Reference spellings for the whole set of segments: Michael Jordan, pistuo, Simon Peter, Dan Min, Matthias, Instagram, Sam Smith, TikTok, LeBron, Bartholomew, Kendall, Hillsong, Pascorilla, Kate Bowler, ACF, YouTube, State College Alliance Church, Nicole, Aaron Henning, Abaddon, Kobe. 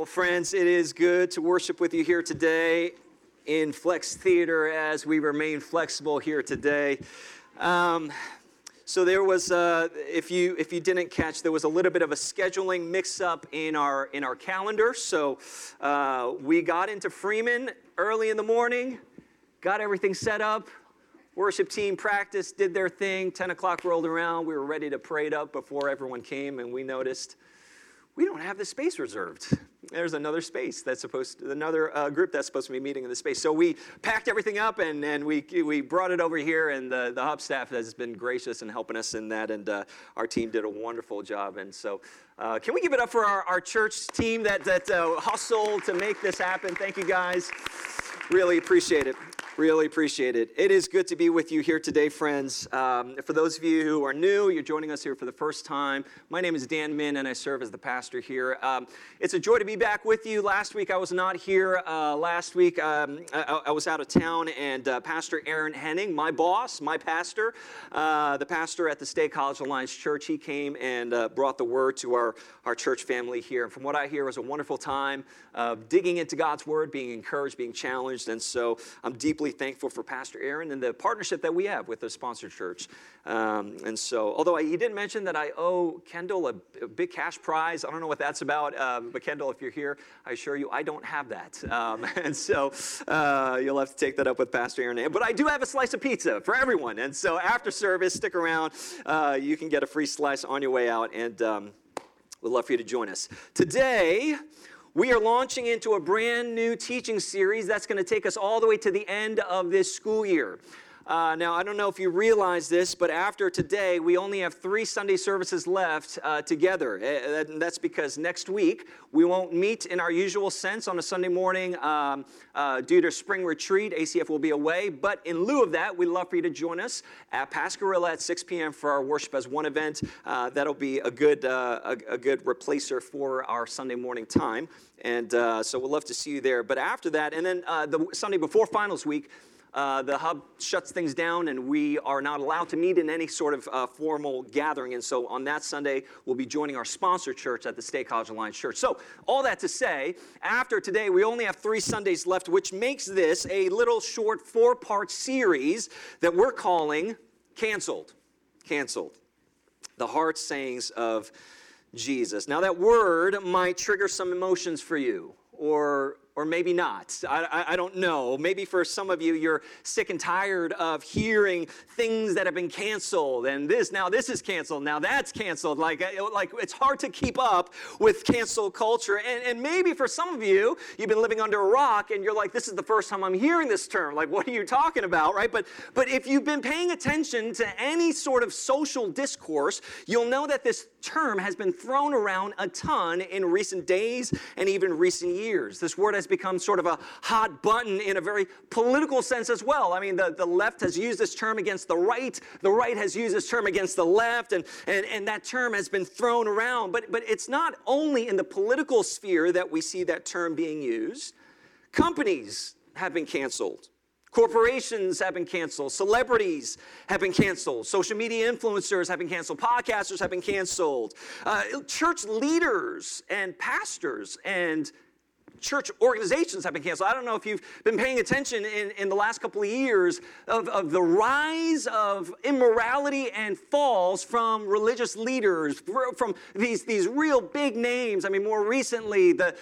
Well, friends, it is good to worship with you here today in Flex Theater as we remain flexible here today. So there was, if you didn't catch, there was a little bit of a scheduling mix-up in our calendar. So we got into Freeman early in the morning, got everything set up. Worship team practiced, did their thing. 10 o'clock rolled around. We were ready to pray it up before everyone came, and we noticed we don't have the space reserved. There's another space that's supposed to, another group that's supposed to be meeting in the space. So we packed everything up and we brought it over here, and the hub staff has been gracious in helping us in that, and our team did a wonderful job. And so can we give it up for our church team that hustled to make this happen? Thank you guys. Really appreciate it. Really appreciate it. It is good to be with you here today, friends. For those of you who are new, you're joining us here for the first time. My name is Dan Min, and I serve as the pastor here. It's a joy to be back with you. Last week, I was not here. I was out of town, and Pastor Aaron Henning, my boss, my pastor, the pastor at the State College Alliance Church, he came and brought the word to our church family here. And from what I hear, it was a wonderful time of digging into God's word, being encouraged, being challenged. And so I'm deeply thankful for Pastor Aaron and the partnership that we have with the sponsor church. And so, although he did mention that I owe Kendall a big cash prize. I don't know what that's about, but Kendall, if you're here, I assure you I don't have that. And so you'll have to take that up with Pastor Aaron. But I do have a slice of pizza for everyone. And so after service, stick around. You can get a free slice on your way out, and we'd love for you to join us. Today, we are launching into a brand new teaching series that's going to take us all the way to the end of this school year. Now, I don't know if you realize this, but after today, we only have 3 Sunday services left together. And that's because next week, we won't meet in our usual sense on a Sunday morning due to spring retreat. ACF will be away. But in lieu of that, we'd love for you to join us at Pascorilla at 6 p.m. for our Worship as One event. That'll be a good replacer for our Sunday morning time. And so we'd love to see you there. But after that, and then the Sunday before finals week, the hub shuts things down, and we are not allowed to meet in any sort of formal gathering. And so on that Sunday, we'll be joining our sponsor church at the State College Alliance Church. So all that to say, after today, we only have 3 Sundays left, which makes this a little short 4-part series that we're calling Canceled. Canceled. The Hard Sayings of Jesus. Now, that word might trigger some emotions for you, or maybe not. I don't know. Maybe for some of you, you're sick and tired of hearing things that have been canceled, and this is canceled, now that's canceled. Like it's hard to keep up with cancel culture. And maybe for some of you, you've been living under a rock, and you're like, this is the first time I'm hearing this term. Like, what are you talking about, right? But if you've been paying attention to any sort of social discourse, you'll know that this term has been thrown around a ton in recent days and even recent years. This word has become sort of a hot button in a very political sense as well. I mean, the left has used this term against the right has used this term against the left, and that term has been thrown around. But it's not only in the political sphere that we see that term being used. Companies have been canceled. Corporations have been canceled. Celebrities have been canceled. Social media influencers have been canceled. Podcasters have been canceled. Church leaders and pastors and church organizations have been canceled. I don't know if you've been paying attention in the last couple of years of the rise of immorality and falls from religious leaders, from these real big names. I mean, more recently, the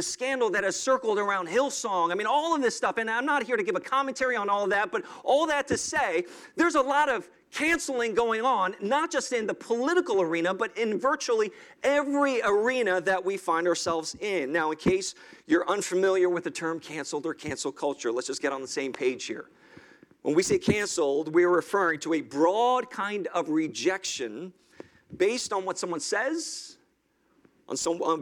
scandal that has circled around Hillsong. I mean, all of this stuff, and I'm not here to give a commentary on all of that, but all that to say, there's a lot of canceling going on, not just in the political arena, but in virtually every arena that we find ourselves in. Now, in case you're unfamiliar with the term canceled or cancel culture, let's just get on the same page here. When we say canceled, we're referring to a broad kind of rejection based on what someone says,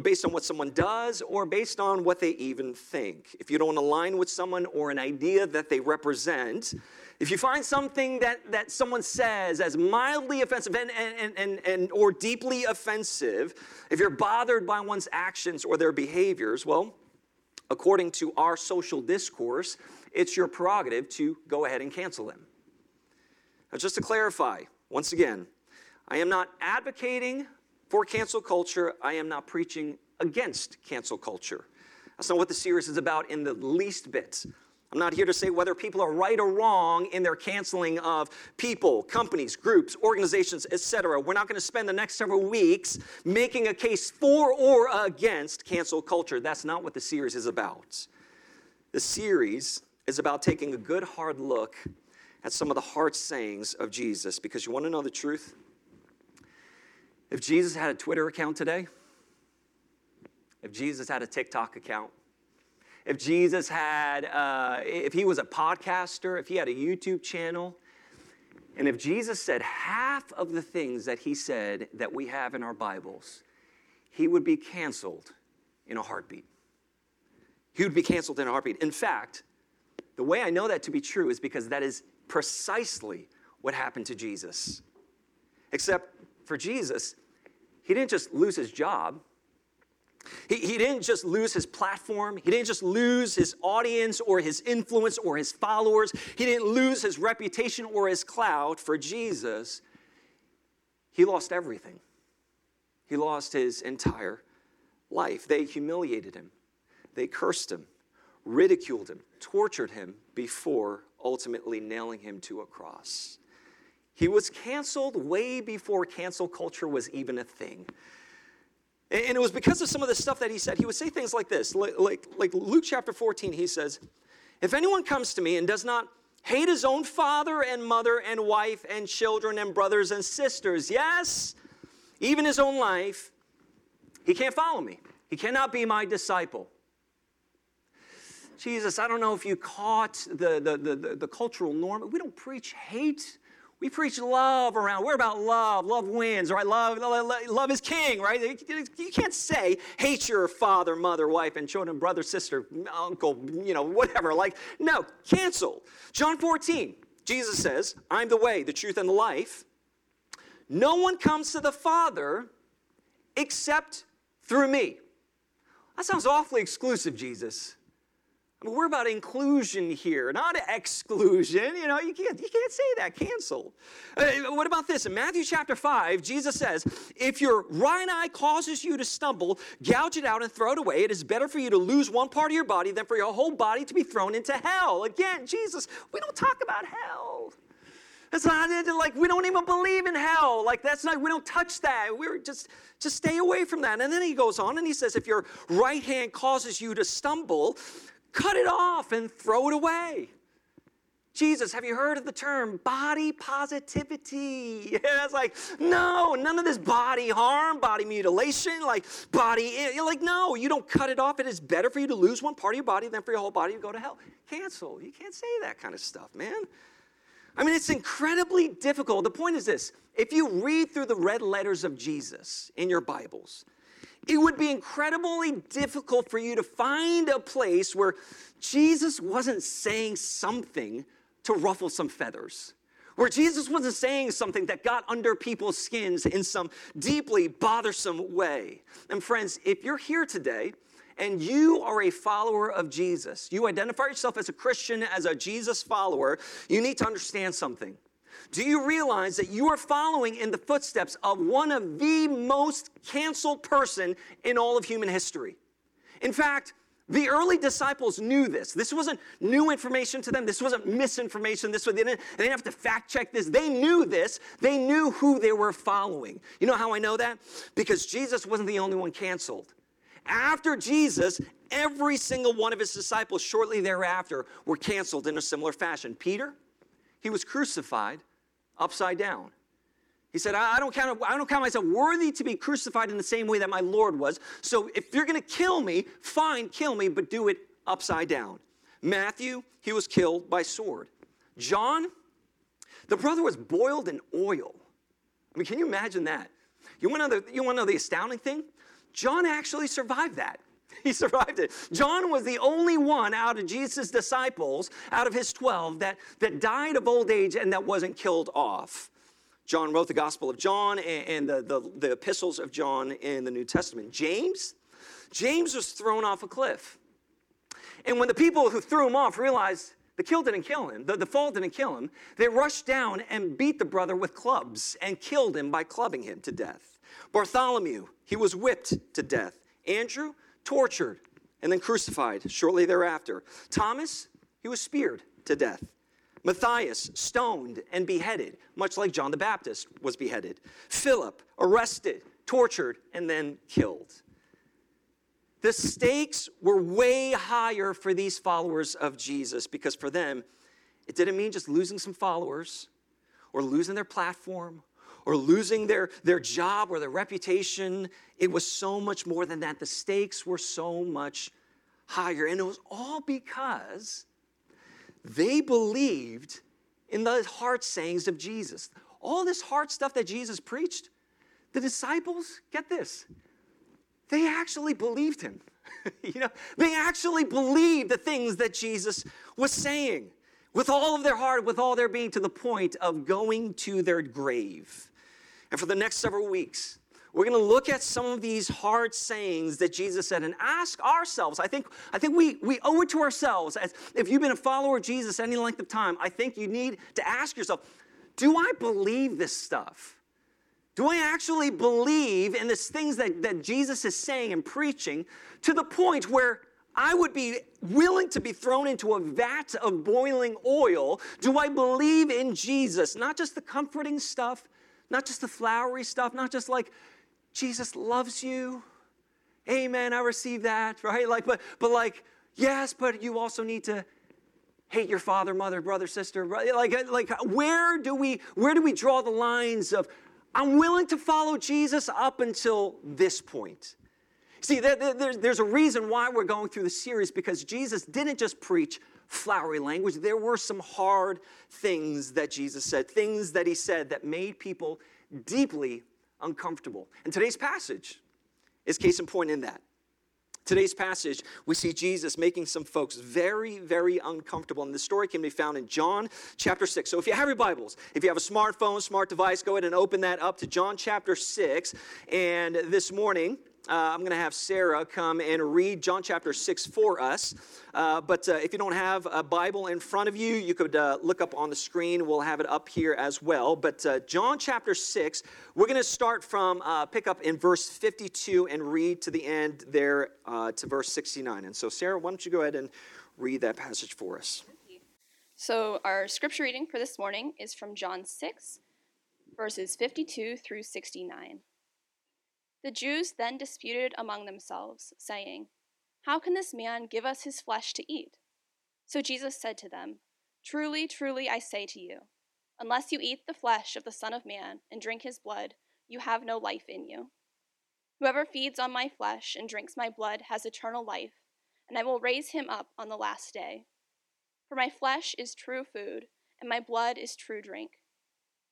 based on what someone does, or based on what they even think. If you don't align with someone or an idea that they represent, if you find something that someone says as mildly offensive and or deeply offensive, if you're bothered by one's actions or their behaviors, well, according to our social discourse, it's your prerogative to go ahead and cancel them. Now, just to clarify, once again, I am not advocating for cancel culture. I am not preaching against cancel culture. That's not what the series is about in the least bit. I'm not here to say whether people are right or wrong in their canceling of people, companies, groups, organizations, etc. We're not going to spend the next several weeks making a case for or against cancel culture. That's not what the series is about. The series is about taking a good hard look at some of the hard sayings of Jesus, because you want to know the truth? If Jesus had a Twitter account today, if Jesus had a TikTok account, if Jesus had, if he was a podcaster, if he had a YouTube channel, and if Jesus said half of the things that he said that we have in our Bibles, he would be canceled in a heartbeat. He would be canceled in a heartbeat. In fact, the way I know that to be true is because that is precisely what happened to Jesus. Except for Jesus, he didn't just lose his job. He didn't just lose his platform. He didn't just lose his audience or his influence or his followers. He didn't lose his reputation or his clout. For Jesus, he lost everything. He lost his entire life. They humiliated him. They cursed him, ridiculed him, tortured him before ultimately nailing him to a cross. He was canceled way before cancel culture was even a thing. And it was because of some of the stuff that he said. He would say things like this, like Luke chapter 14, he says, "If anyone comes to me and does not hate his own father and mother and wife and children and brothers and sisters, yes, even his own life, he can't follow me. He cannot be my disciple." Jesus, I don't know if you caught the cultural norm. We don't preach hate. We preach love around. We're about love. Love wins, right? Love is king, right? You can't say hate your father, mother, wife, and children, brother, sister, uncle, whatever. No, cancel. John 14, Jesus says, "I'm the way, the truth, and the life. No one comes to the Father except through me." That sounds awfully exclusive, Jesus. We're about inclusion here, not exclusion. You can't say that. Cancel. What about this? In Matthew chapter 5, Jesus says, "If your right eye causes you to stumble, gouge it out and throw it away. It is better for you to lose one part of your body than for your whole body to be thrown into hell." Again, Jesus, we don't talk about hell. That's not like we don't even believe in hell. We don't touch that. We're just stay away from that. And then he goes on and he says, "If your right hand causes you to stumble, cut it off and throw it away." Jesus, have you heard of the term body positivity? Yeah, it's like, no, none of this body harm, body mutilation, no, you don't cut it off. It is better for you to lose one part of your body than for your whole body to go to hell. Cancel. You can't say that kind of stuff, man. I mean, it's incredibly difficult. The point is this. If you read through the red letters of Jesus in your Bibles, it would be incredibly difficult for you to find a place where Jesus wasn't saying something to ruffle some feathers, where Jesus wasn't saying something that got under people's skins in some deeply bothersome way. And friends, if you're here today and you are a follower of Jesus, you identify yourself as a Christian, as a Jesus follower, you need to understand something. Do you realize that you are following in the footsteps of one of the most canceled person in all of human history? In fact, the early disciples knew this. This wasn't new information to them. This wasn't misinformation. They didn't have to fact check this. They knew this. They knew who they were following. You know how I know that? Because Jesus wasn't the only one canceled. After Jesus, every single one of his disciples shortly thereafter were canceled in a similar fashion. Peter, he was crucified upside down. He said, I don't count myself worthy to be crucified in the same way that my Lord was. So if you're going to kill me, fine, kill me, but do it upside down. Matthew, he was killed by sword. John, the brother was boiled in oil. I mean, can you imagine that? You want to know the astounding thing? John actually survived that. He survived it. John was the only one out of Jesus' disciples, out of his 12, that died of old age and that wasn't killed off. John wrote the Gospel of John and the epistles of John in the New Testament. James was thrown off a cliff. And when the people who threw him off realized the fall didn't kill him, they rushed down and beat the brother with clubs and killed him by clubbing him to death. Bartholomew, he was whipped to death Andrew, tortured and then crucified shortly thereafter. Thomas, he was speared to death. Matthias, stoned and beheaded, much like John the Baptist was beheaded. Philip, arrested, tortured, and then killed. The stakes were way higher for these followers of Jesus because for them, it didn't mean just losing some followers or losing their platform or losing their job or their reputation. It was so much more than that. The stakes were so much higher. And it was all because they believed in the heart sayings of Jesus. All this heart stuff that Jesus preached, the disciples, get this, they actually believed him. They actually believed the things that Jesus was saying with all of their heart, with all their being, to the point of going to their grave. And for the next several weeks, we're going to look at some of these hard sayings that Jesus said and ask ourselves. I think we owe it to ourselves. As if you've been a follower of Jesus any length of time, I think you need to ask yourself, do I believe this stuff? Do I actually believe in these things that Jesus is saying and preaching to the point where I would be willing to be thrown into a vat of boiling oil? Do I believe in Jesus? Not just the comforting stuff, not just the flowery stuff, not just like, Jesus loves you. Amen, I receive that, right? But you also need to hate your father, mother, brother, sister. Right? Where do we draw the lines of, I'm willing to follow Jesus up until this point? See, there's a reason why we're going through the series, because Jesus didn't just preach flowery language. There were some hard things that Jesus said, things that he said that made people deeply uncomfortable. And today's passage is case in point in that. Today's passage, we see Jesus making some folks very, very uncomfortable. And the story can be found in John chapter 6. So if you have your Bibles, if you have a smartphone, smart device, go ahead and open that up to John chapter 6. And this morning, I'm going to have Sarah come and read John chapter 6 for us. But if you don't have a Bible in front of you, you could look up on the screen. We'll have it up here as well. But John chapter 6, we're going to start from pick up in verse 52 and read to the end there to verse 69. And so, Sarah, why don't you go ahead and read that passage for us? So our scripture reading for this morning is from John 6, verses 52 through 69. The Jews then disputed among themselves, saying, "How can this man give us his flesh to eat?" So Jesus said to them, "Truly, truly, I say to you, unless you eat the flesh of the Son of Man and drink his blood, you have no life in you. Whoever feeds on my flesh and drinks my blood has eternal life, and I will raise him up on the last day. For my flesh is true food, and my blood is true drink.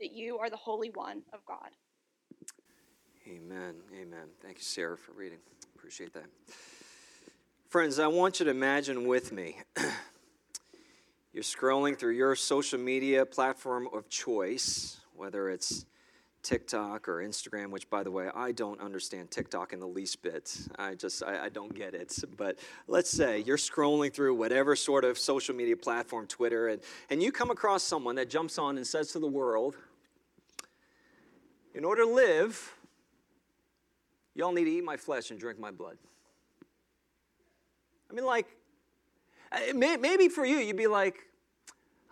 that you are the Holy One of God." Amen. Amen. Thank you, Sarah, for reading. Appreciate that. Friends, I want you to imagine with me, you're scrolling through your social media platform of choice, whether it's TikTok or Instagram, which, by the way, I don't understand TikTok in the least bit. I don't get it. But let's say you're scrolling through whatever sort of social media platform, Twitter, and you come across someone that jumps on and says to the world, in order to live, y'all need to eat my flesh and drink my blood. I mean, like, maybe for you, you'd be like,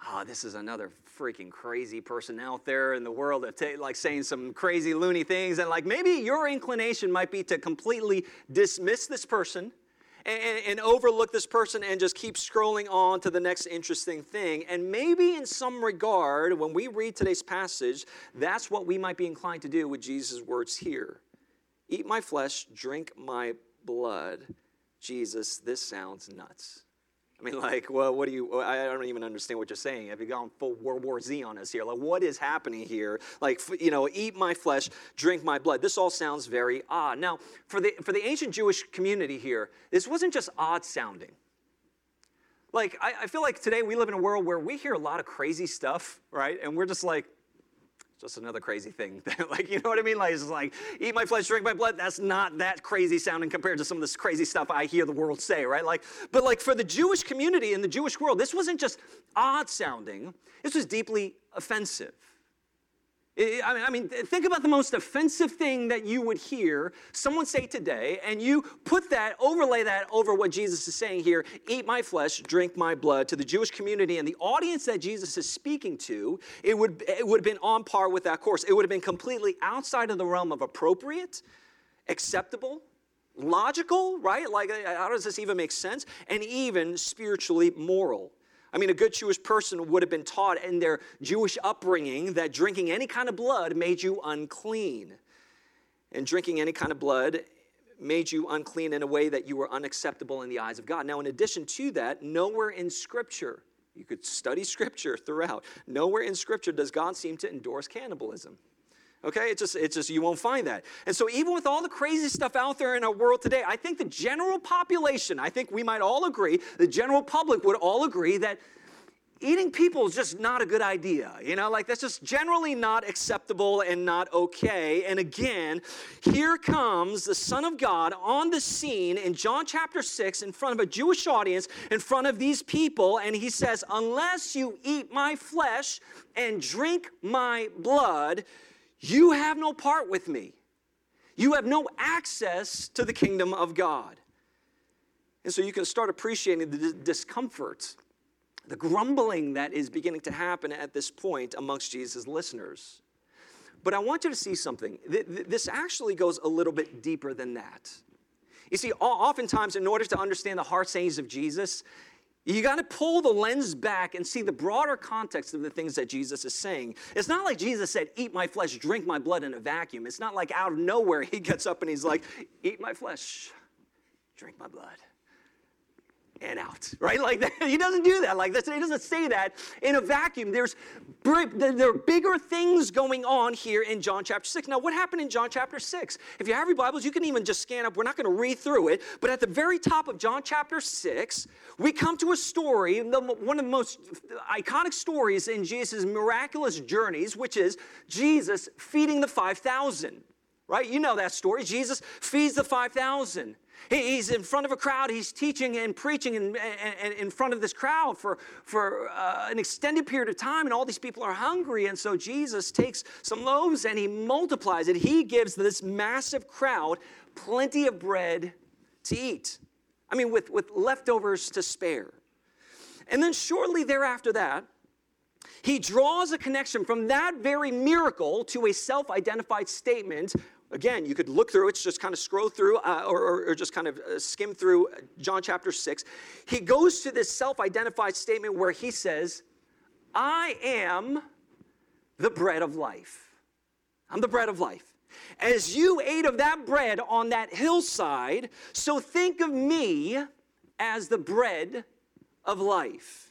oh, this is another freaking crazy person out there in the world that saying some crazy loony things. And like maybe your inclination might be to completely dismiss this person and overlook this person and just keep scrolling on to the next interesting thing. And maybe in some regard, when we read today's passage, that's what we might be inclined to do with Jesus' words here. Eat my flesh, drink my blood. Jesus, this sounds nuts. I mean, like, well, I don't even understand what you're saying. Have you gone full World War Z on us here? Like, what is happening here? Like, you know, eat my flesh, drink my blood. This all sounds very odd. Now, for the ancient Jewish community here, this wasn't just odd sounding. Like, I feel like today we live in a world where we hear a lot of crazy stuff, right? And we're just like, just another crazy thing. Like, you know what I mean? Like, it's like, eat my flesh, drink my blood. That's not that crazy sounding compared to some of this crazy stuff I hear the world say, right? Like, but like for the Jewish community in the Jewish world, this wasn't just odd sounding. This was deeply offensive. I mean, think about the most offensive thing that you would hear someone say today, and you put that, overlay that over what Jesus is saying here, eat my flesh, drink my blood, to the Jewish community and the audience that Jesus is speaking to, it would have been on par with that course. It would have been completely outside of the realm of appropriate, acceptable, logical, right? Like, how does this even make sense? And even spiritually moral. I mean, a good Jewish person would have been taught in their Jewish upbringing that drinking any kind of blood made you unclean. And drinking any kind of blood made you unclean in a way that you were unacceptable in the eyes of God. Now, in addition to that, nowhere in Scripture, you could study Scripture throughout, nowhere in Scripture does God seem to endorse cannibalism. Okay, it's just you won't find that. And so even with all the crazy stuff out there in our world today, I think the general population, I think we might all agree, the general public would all agree that eating people is just not a good idea. You know, like that's just generally not acceptable and not okay. And again, here comes the Son of God on the scene in John chapter 6 in front of a Jewish audience, in front of these people. And he says, unless you eat my flesh and drink my blood, you have no part with me. You have no access to the kingdom of God. And so you can start appreciating the discomfort, the grumbling that is beginning to happen at this point amongst Jesus' listeners. But I want you to see something. This actually goes a little bit deeper than that. You see, oftentimes in order to understand the heart sayings of Jesus, you got to pull the lens back and see the broader context of the things that Jesus is saying. It's not like Jesus said, eat my flesh, drink my blood in a vacuum. It's not like out of nowhere he gets up and he's like, eat my flesh, drink my blood, and out, right? Like that, he doesn't do that. Like this, he doesn't say that in a vacuum. There are bigger things going on here in John chapter 6. Now, what happened in John chapter 6? If you have your Bibles, you can even just scan up. We're not going to read through it, but at the very top of John chapter 6, we come to a story, one of the most iconic stories in Jesus' miraculous journeys, which is Jesus feeding the 5,000. Right? You know that story. Jesus feeds the 5,000. He's in front of a crowd. He's teaching and preaching in front of this crowd for an extended period of time, and all these people are hungry. And so Jesus takes some loaves and he multiplies it. He gives this massive crowd plenty of bread to eat. I mean, with leftovers to spare. And then shortly thereafter that, he draws a connection from that very miracle to a self-identified statement. Again, you could look through it, just kind of scroll through or just kind of skim through John chapter 6. He goes to this self-identified statement where he says, I am the bread of life. I'm the bread of life. As you ate of that bread on that hillside, so think of me as the bread of life.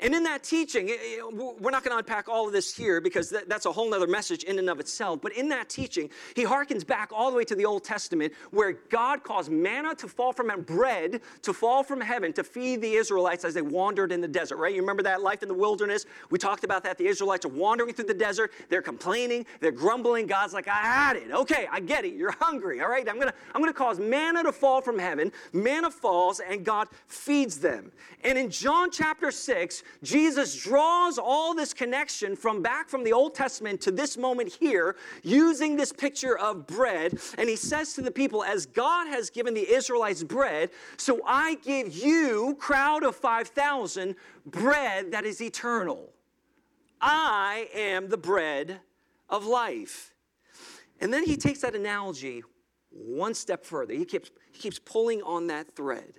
And in that teaching, we're not going to unpack all of this here because that's a whole other message in and of itself. But in that teaching, he harkens back all the way to the Old Testament where God caused manna to fall from heaven, bread to fall from heaven to feed the Israelites as they wandered in the desert, right? You remember that life in the wilderness? We talked about that. The Israelites are wandering through the desert. They're complaining. They're grumbling. God's like, I had it. Okay, I get it. You're hungry. All right, I'm going to cause manna to fall from heaven. Manna falls and God feeds them. And in John chapter 6, Jesus draws all this connection from the Old Testament to this moment here using this picture of bread. And he says to the people, as God has given the Israelites bread, so I give you, crowd of 5,000, bread that is eternal. I am the bread of life. And then he takes that analogy one step further. He keeps pulling on that thread.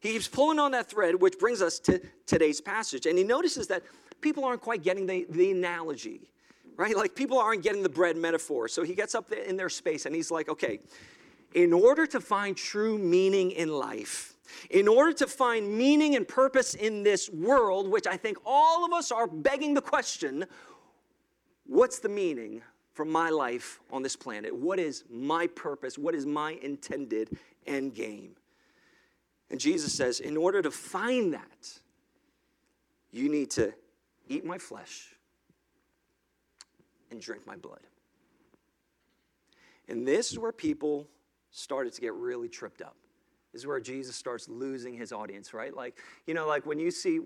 He keeps pulling on that thread, which brings us to today's passage. And he notices that people aren't quite getting the analogy, right? Like, people aren't getting the bread metaphor. So he gets up in their space and he's like, okay, in order to find true meaning in life, in order to find meaning and purpose in this world, which I think all of us are begging the question, what's the meaning for my life on this planet? What is my purpose? What is my intended end game? And Jesus says, in order to find that, you need to eat my flesh and drink my blood. And this is where people started to get really tripped up. This is where Jesus starts losing his audience, right? Like, you know, like when you see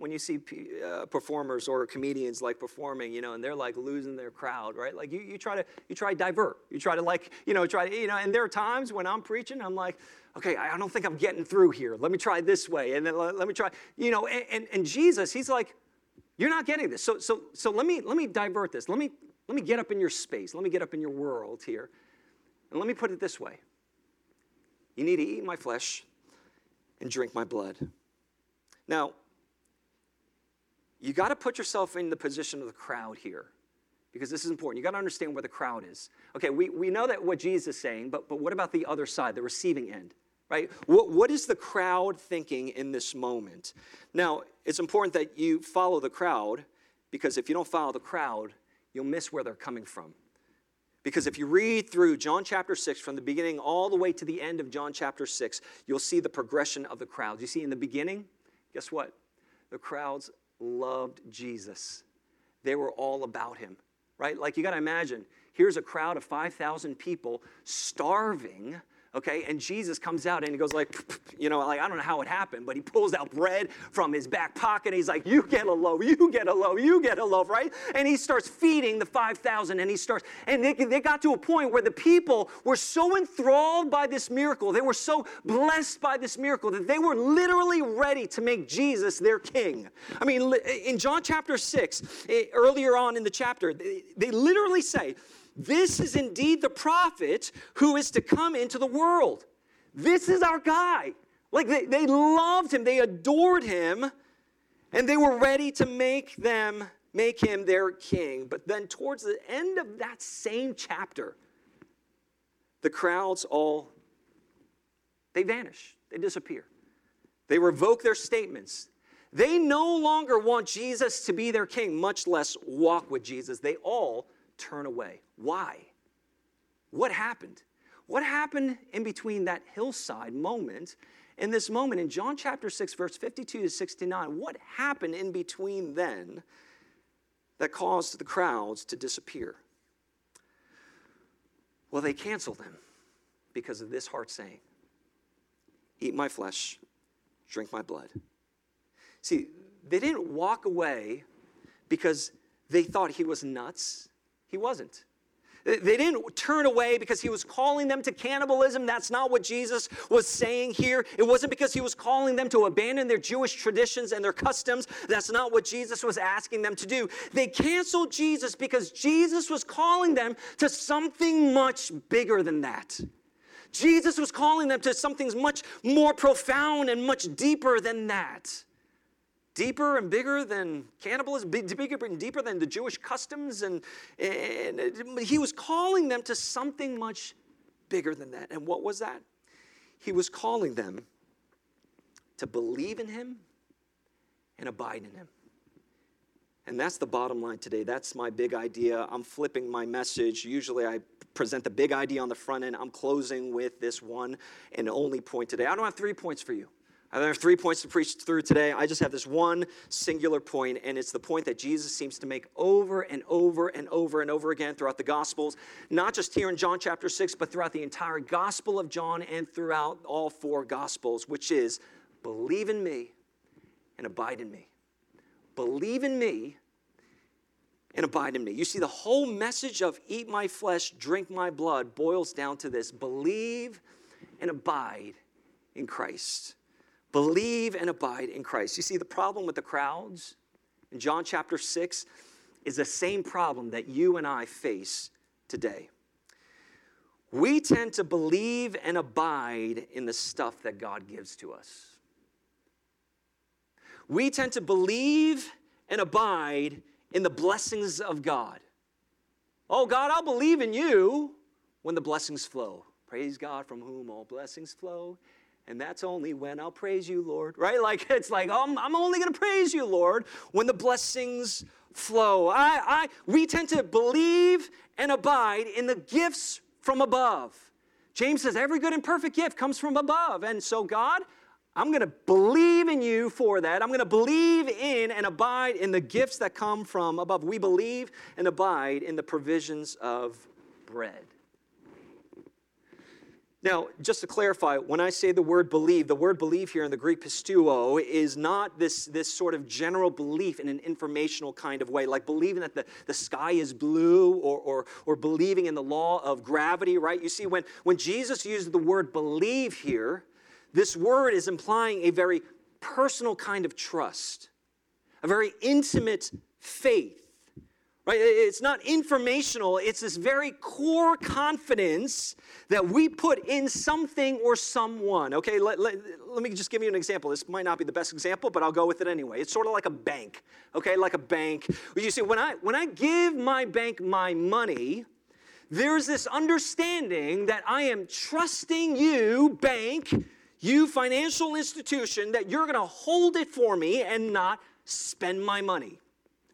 performers or comedians like performing, you know, and they're like losing their crowd, right? Like you try to divert, you try to, and there are times when I'm preaching, I'm like, okay, I don't think I'm getting through here. Let me try this way, and then let me try, you know, and Jesus, he's like, you're not getting this, so let me divert this, let me get up in your space, let me get up in your world here, and let me put it this way. You need to eat my flesh and drink my blood. Now, you got to put yourself in the position of the crowd here, because this is important. You got to understand where the crowd is. Okay, we know that what Jesus is saying, but what about the other side, the receiving end, right? What is the crowd thinking in this moment? Now, it's important that you follow the crowd, because if you don't follow the crowd, you'll miss where they're coming from. Because if you read through John chapter 6, from the beginning all the way to the end of John chapter 6, you'll see the progression of the crowds. You see, in the beginning, guess what? The crowds loved Jesus. They were all about him, right? Like, you got to imagine, here's a crowd of 5,000 people starving, okay? And Jesus comes out and he goes like, you know, like, I don't know how it happened, but he pulls out bread from his back pocket. And he's like, you get a loaf, you get a loaf, you get a loaf, right? And he starts feeding the 5,000 and they got to a point where the people were so enthralled by this miracle. They were so blessed by this miracle that they were literally ready to make Jesus their king. I mean, in John chapter 6, earlier on in the chapter, they literally say, this is indeed the prophet who is to come into the world. This is our guy. Like, they loved him. They adored him. And they were ready to make him their king. But then towards the end of that same chapter, the crowds they vanish. They disappear. They revoke their statements. They no longer want Jesus to be their king, much less walk with Jesus. They all turn away. Why? What happened? What happened in between that hillside moment and this moment in John chapter 6, verse 52 to 69? What happened in between then that caused the crowds to disappear? Well, they canceled them because of this heart saying, eat my flesh, drink my blood. See, they didn't walk away because they thought he was nuts. He wasn't. They didn't turn away because he was calling them to cannibalism. That's not what Jesus was saying here. It wasn't because he was calling them to abandon their Jewish traditions and their customs. That's not what Jesus was asking them to do. They canceled Jesus because Jesus was calling them to something much bigger than that. Jesus was calling them to something much more profound and much deeper than that. Deeper and bigger than cannibalism, bigger and deeper than the Jewish customs. And he was calling them to something much bigger than that. And what was that? He was calling them to believe in him and abide in him. And that's the bottom line today. That's my big idea. I'm flipping my message. Usually I present the big idea on the front end. I'm closing with this one and only point today. I don't have 3 points for you. I don't have 3 points to preach through today. I just have this one singular point, and it's the point that Jesus seems to make over and over and over and over again throughout the Gospels, not just here in John chapter 6, but throughout the entire Gospel of John and throughout all four Gospels, which is believe in me and abide in me. Believe in me and abide in me. You see, the whole message of eat my flesh, drink my blood boils down to this. Believe and abide in Christ. Believe and abide in Christ. You see, the problem with the crowds in John chapter 6 is the same problem that you and I face today. We tend to believe and abide in the stuff that God gives to us. We tend to believe and abide in the blessings of God. Oh, God, I'll believe in you when the blessings flow. Praise God from whom all blessings flow. And that's only when I'll praise you, Lord, right? Like, it's like, I'm only going to praise you, Lord, when the blessings flow. We tend to believe and abide in the gifts from above. James says, every good and perfect gift comes from above. And so, God, I'm going to believe in you for that. I'm going to believe in and abide in the gifts that come from above. We believe and abide in the provisions of bread. Now, just to clarify, when I say the word believe here in the Greek pistuo is not this sort of general belief in an informational kind of way, like believing that the sky is blue or believing in the law of gravity, right? You see, when Jesus used the word believe here, this word is implying a very personal kind of trust, a very intimate faith. Right? It's not informational. It's this very core confidence that we put in something or someone. Okay, let me just give you an example. This might not be the best example, but I'll go with it anyway. It's sort of like a bank. Okay, like a bank. You see, when I give my bank my money, there's this understanding that I am trusting you, bank, you financial institution, that you're going to hold it for me and not spend my money.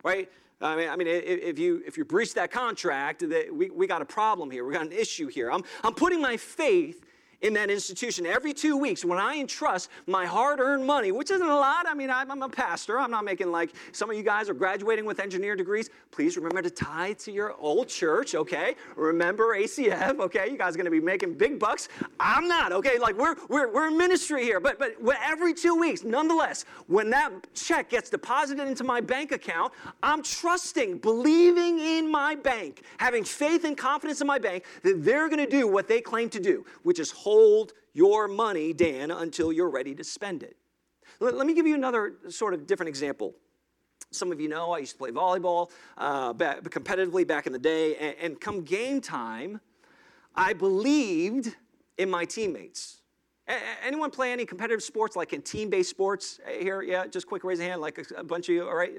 Right? I mean, if you breach that contract, we got a problem here. We got an issue here. I'm putting my faith in that institution. Every 2 weeks, when I entrust my hard-earned money, which isn't a lot. I mean, I'm a pastor. I'm not making like some of you guys are graduating with engineer degrees. Please remember to tithe to your old church, okay? Remember ACF, okay? You guys are going to be making big bucks. I'm not, okay? Like, we're in ministry here. But every 2 weeks, nonetheless, when that check gets deposited into my bank account, I'm trusting, believing in my bank, having faith and confidence in my bank that they're going to do what they claim to do, which is hold your money, Dan, until you're ready to spend it. Let me give you another sort of different example. Some of you know I used to play volleyball competitively back in the day, and come game time, I believed in my teammates. Anyone play any competitive sports, like in team-based sports here? Yeah, just quick raise of hand, like a bunch of you, all right?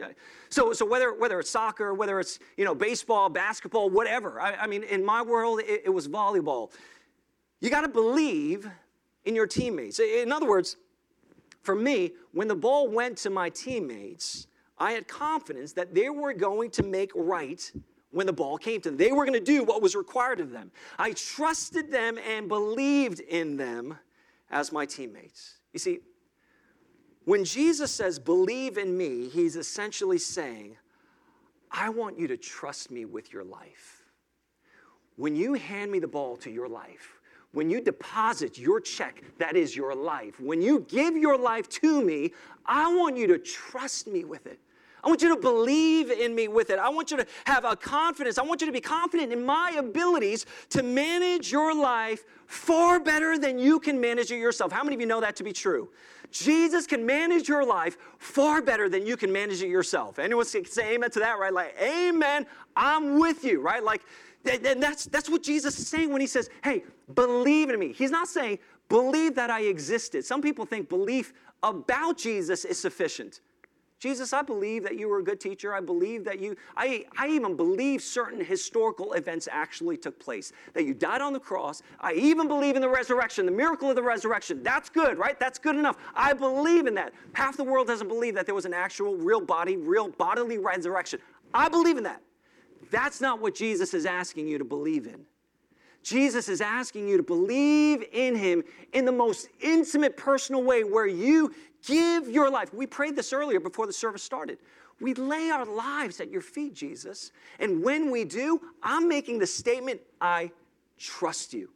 So whether it's soccer, whether it's, you know, baseball, basketball, whatever. I mean, in my world, it was volleyball. You got to believe in your teammates. In other words, for me, when the ball went to my teammates, I had confidence that they were going to make right when the ball came to them. They were going to do what was required of them. I trusted them and believed in them as my teammates. You see, when Jesus says, believe in me, he's essentially saying, I want you to trust me with your life. When you hand me the ball to your life, when you deposit your check, that is your life. When you give your life to me, I want you to trust me with it. I want you to believe in me with it. I want you to have a confidence. I want you to be confident in my abilities to manage your life far better than you can manage it yourself. How many of you know that to be true? Jesus can manage your life far better than you can manage it yourself. Anyone say amen to that, right? Like, amen, I'm with you, right? Like, and that's what Jesus is saying when he says, hey, believe in me. He's not saying, believe that I existed. Some people think belief about Jesus is sufficient. Jesus, I believe that you were a good teacher. I believe that you, I even believe certain historical events actually took place, that you died on the cross. I even believe in the resurrection, the miracle of the resurrection. That's good, right? That's good enough. I believe in that. Half the world doesn't believe that there was an actual real body, real bodily resurrection. I believe in that. That's not what Jesus is asking you to believe in. Jesus is asking you to believe in him in the most intimate, personal way where you give your life. We prayed this earlier before the service started. We lay our lives at your feet, Jesus. And when we do, I'm making the statement, I trust you.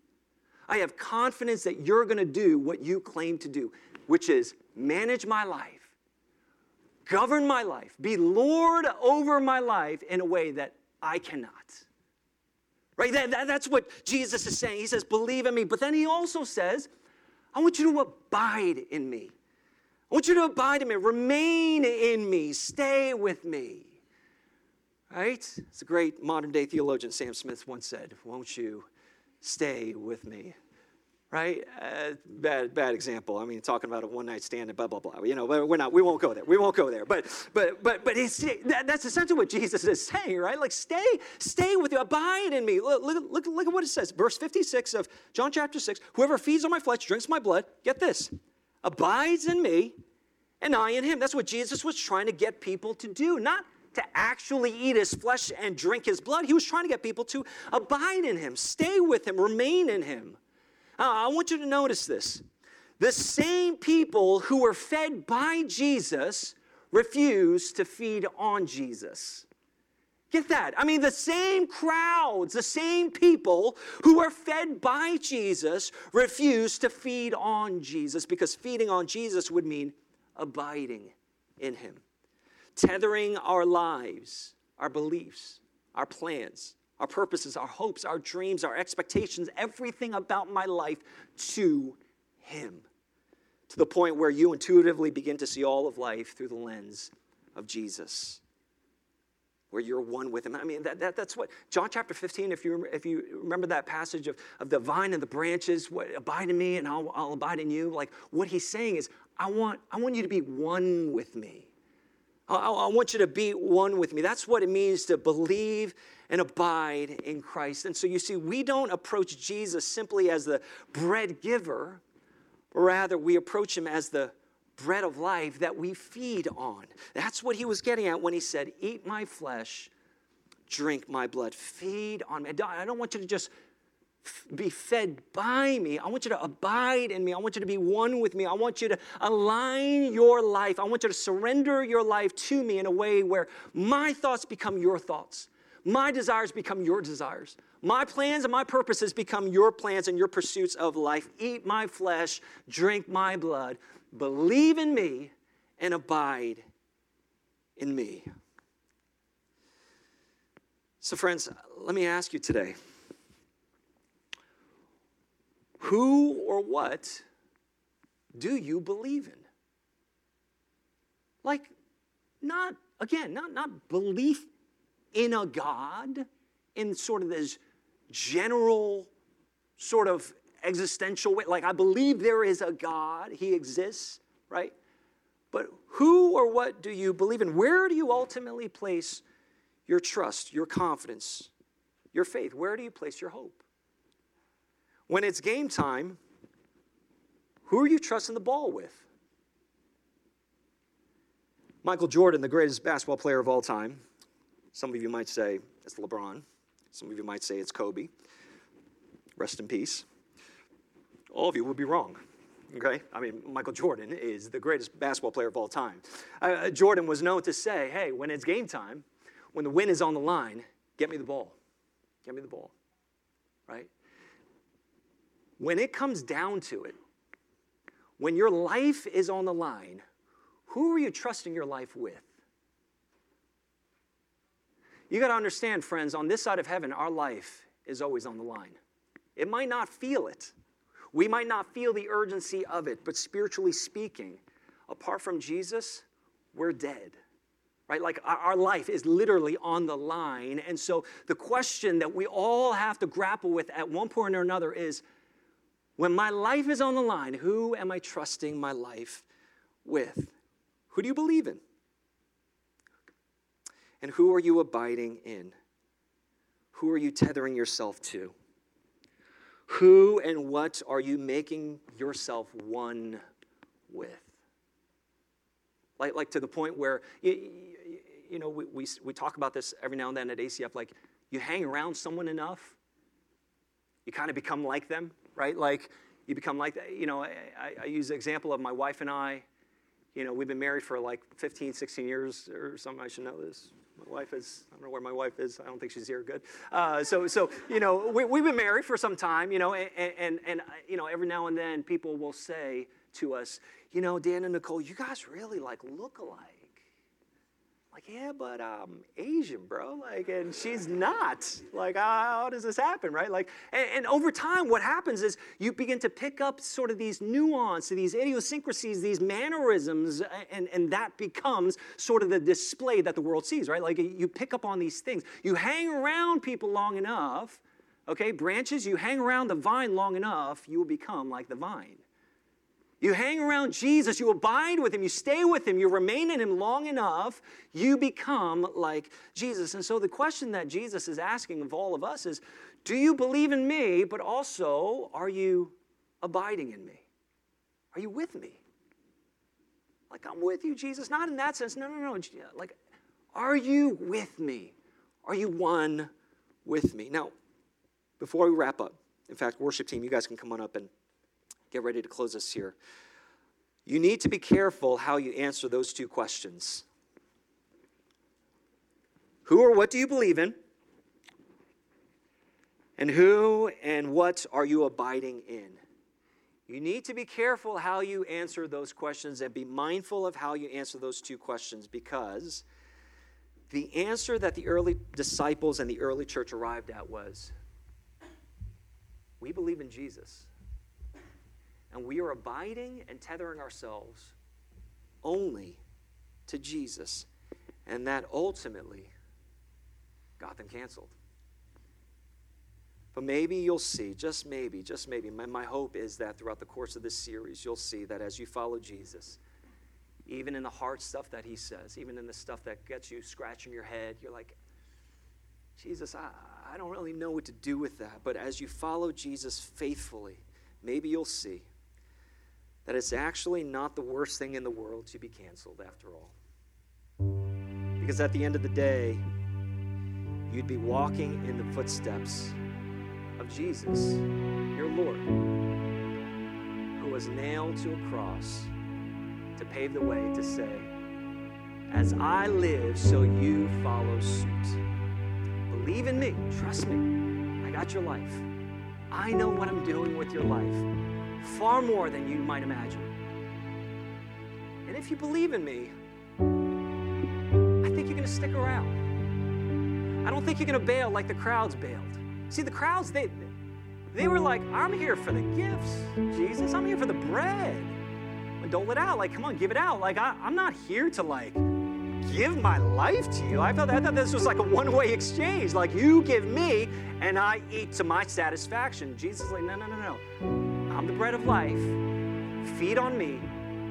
I have confidence that you're going to do what you claim to do, which is manage my life, govern my life, be Lord over my life in a way that I cannot. Right? That's what Jesus is saying. He says, believe in me. But then he also says, I want you to abide in me. I want you to abide in me. Remain in me. Stay with me. Right? It's a great modern-day theologian, Sam Smith, once said, won't you stay with me? Right? Bad example. I mean, talking about a one-night stand and blah, blah, blah. You know, we won't go there. We won't go there. But that's essentially what Jesus is saying, right? Like, stay with you. Abide in me. Look at what it says. Verse 56 of John chapter 6. Whoever feeds on my flesh, drinks my blood, get this, abides in me, and I in him. That's what Jesus was trying to get people to do, not to actually eat his flesh and drink his blood. He was trying to get people to abide in him, stay with him, remain in him. I want you to notice this. The same people who were fed by Jesus refused to feed on Jesus. Get that? I mean, the same crowds, the same people who were fed by Jesus refused to feed on Jesus because feeding on Jesus would mean abiding in him, tethering our lives, our beliefs, our plans, our purposes, our hopes, our dreams, our expectations, everything about my life to him, to the point where you intuitively begin to see all of life through the lens of Jesus, where you're one with him. I mean, that's what, John chapter 15, if you remember that passage of the vine and the branches, what, abide in me and I'll abide in you. Like, what he's saying is, I want you to be one with me. I want you to be one with me. That's what it means to believe and abide in Christ. And so you see, we don't approach Jesus simply as the bread giver. Rather, we approach him as the bread of life that we feed on. That's what he was getting at when he said, eat my flesh, drink my blood, feed on me. I don't want you to just be fed by me. I want you to abide in me. I want you to be one with me. I want you to align your life. I want you to surrender your life to me in a way where my thoughts become your thoughts. My desires become your desires. My plans and my purposes become your plans and your pursuits of life. Eat my flesh, drink my blood, believe in me, and abide in me. So friends, let me ask you today, who or what do you believe in? Like, not belief in a God, in sort of this general sort of existential way. Like, I believe there is a God, he exists, right? But who or what do you believe in? Where do you ultimately place your trust, your confidence, your faith? Where do you place your hope? When it's game time, who are you trusting the ball with? Michael Jordan, the greatest basketball player of all time. Some of you might say it's LeBron. Some of you might say it's Kobe. Rest in peace. All of you would be wrong, okay? I mean, Michael Jordan is the greatest basketball player of all time. Jordan was known to say, hey, when it's game time, when the win is on the line, get me the ball. Get me the ball, right? When it comes down to it, when your life is on the line, who are you trusting your life with? You got to understand, friends, on this side of heaven, our life is always on the line. It might not feel it. We might not feel the urgency of it, but spiritually speaking, apart from Jesus, we're dead. Right? Like our life is literally on the line. And so the question that we all have to grapple with at one point or another is, when my life is on the line, who am I trusting my life with? Who do you believe in? And who are you abiding in? Who are you tethering yourself to? Who and what are you making yourself one with? Like to the point where, you know, we talk about this every now and then at ACF, like you hang around someone enough, you kind of become like them, right? Like you become like, you know, I use the example of my wife and I. You know, we've been married for like 15, 16 years or something. I should know this. My wife is, I don't know where my wife is. I don't think she's here. Good. So you know, we've been married for some time, you know, and you know, every now and then people will say to us, you know, Dan and Nicole, you guys really like look alike. Like, yeah, but I'm Asian, bro. Like, and she's not. Like, how does this happen, right? Like, and over time, what happens is you begin to pick up sort of these nuances, these idiosyncrasies, these mannerisms, and that becomes sort of the display that the world sees, right? Like, you pick up on these things. You hang around people long enough, okay? Branches, you hang around the vine long enough, you will become like the vine. You hang around Jesus, you abide with him, you stay with him, you remain in him long enough, you become like Jesus. And so the question that Jesus is asking of all of us is, do you believe in me, but also are you abiding in me? Are you with me? Like, I'm with you, Jesus. Not in that sense. No. Like, are you with me? Are you one with me? Now, before we wrap up, in fact, worship team, you guys can come on up and get ready to close us here. You need to be careful how you answer those two questions. Who or what do you believe in? And who and what are you abiding in? You need to be careful how you answer those questions and be mindful of how you answer those two questions, because the answer that the early disciples and the early church arrived at was, we believe in Jesus. And we are abiding and tethering ourselves only to Jesus. And that ultimately got them canceled. But maybe you'll see, just maybe, my hope is that throughout the course of this series, you'll see that as you follow Jesus, even in the hard stuff that he says, even in the stuff that gets you scratching your head, you're like, Jesus, I don't really know what to do with that. But as you follow Jesus faithfully, maybe you'll see that it's actually not the worst thing in the world to be canceled after all. Because at the end of the day, you'd be walking in the footsteps of Jesus, your Lord, who was nailed to a cross to pave the way to say, as I live, so you follow suit. Believe in me, trust me, I got your life. I know what I'm doing with your life, far more than you might imagine. And if you believe in me, I think you're going to stick around. I don't think you're going to bail like the crowds bailed. See, the crowds, they were like, I'm here for the gifts, Jesus. I'm here for the bread. Dole it out. Like, come on, give it out. Like, I'm not here to, like, give my life to you. I thought this was like a one-way exchange. Like, you give me and I eat to my satisfaction. Jesus is like, no. I'm the bread of life. Feed on me,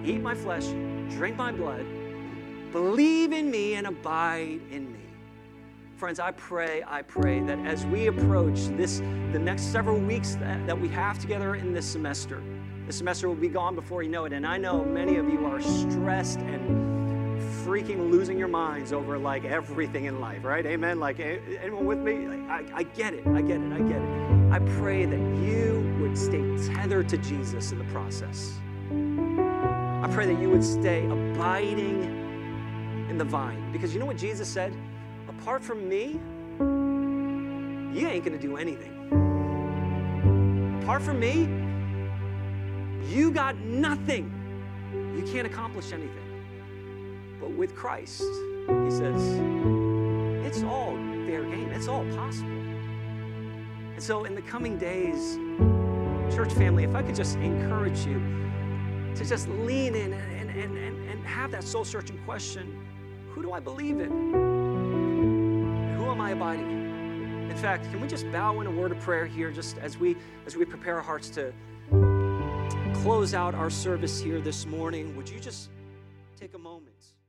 eat my flesh, drink my blood, believe in me and abide in me. Friends, I pray that as we approach this, the next several weeks that we have together in this semester, the semester will be gone before you know it. And I know many of you are stressed and freaking losing your minds over like everything in life, right? Amen. Like, anyone with me? Like, I get it. I pray that you would stay tethered to Jesus in the process. I pray that you would stay abiding in the vine, because you know what Jesus said? Apart from me, you ain't gonna do anything. Apart from me, you got nothing. You can't accomplish anything. But with Christ, he says, it's all fair game. It's all possible. And so in the coming days, church family, if I could just encourage you to just lean in and have that soul-searching question, who do I believe in? Who am I abiding in? In fact, can we just bow in a word of prayer here just as we prepare our hearts to close out our service here this morning? Would you just take a moment?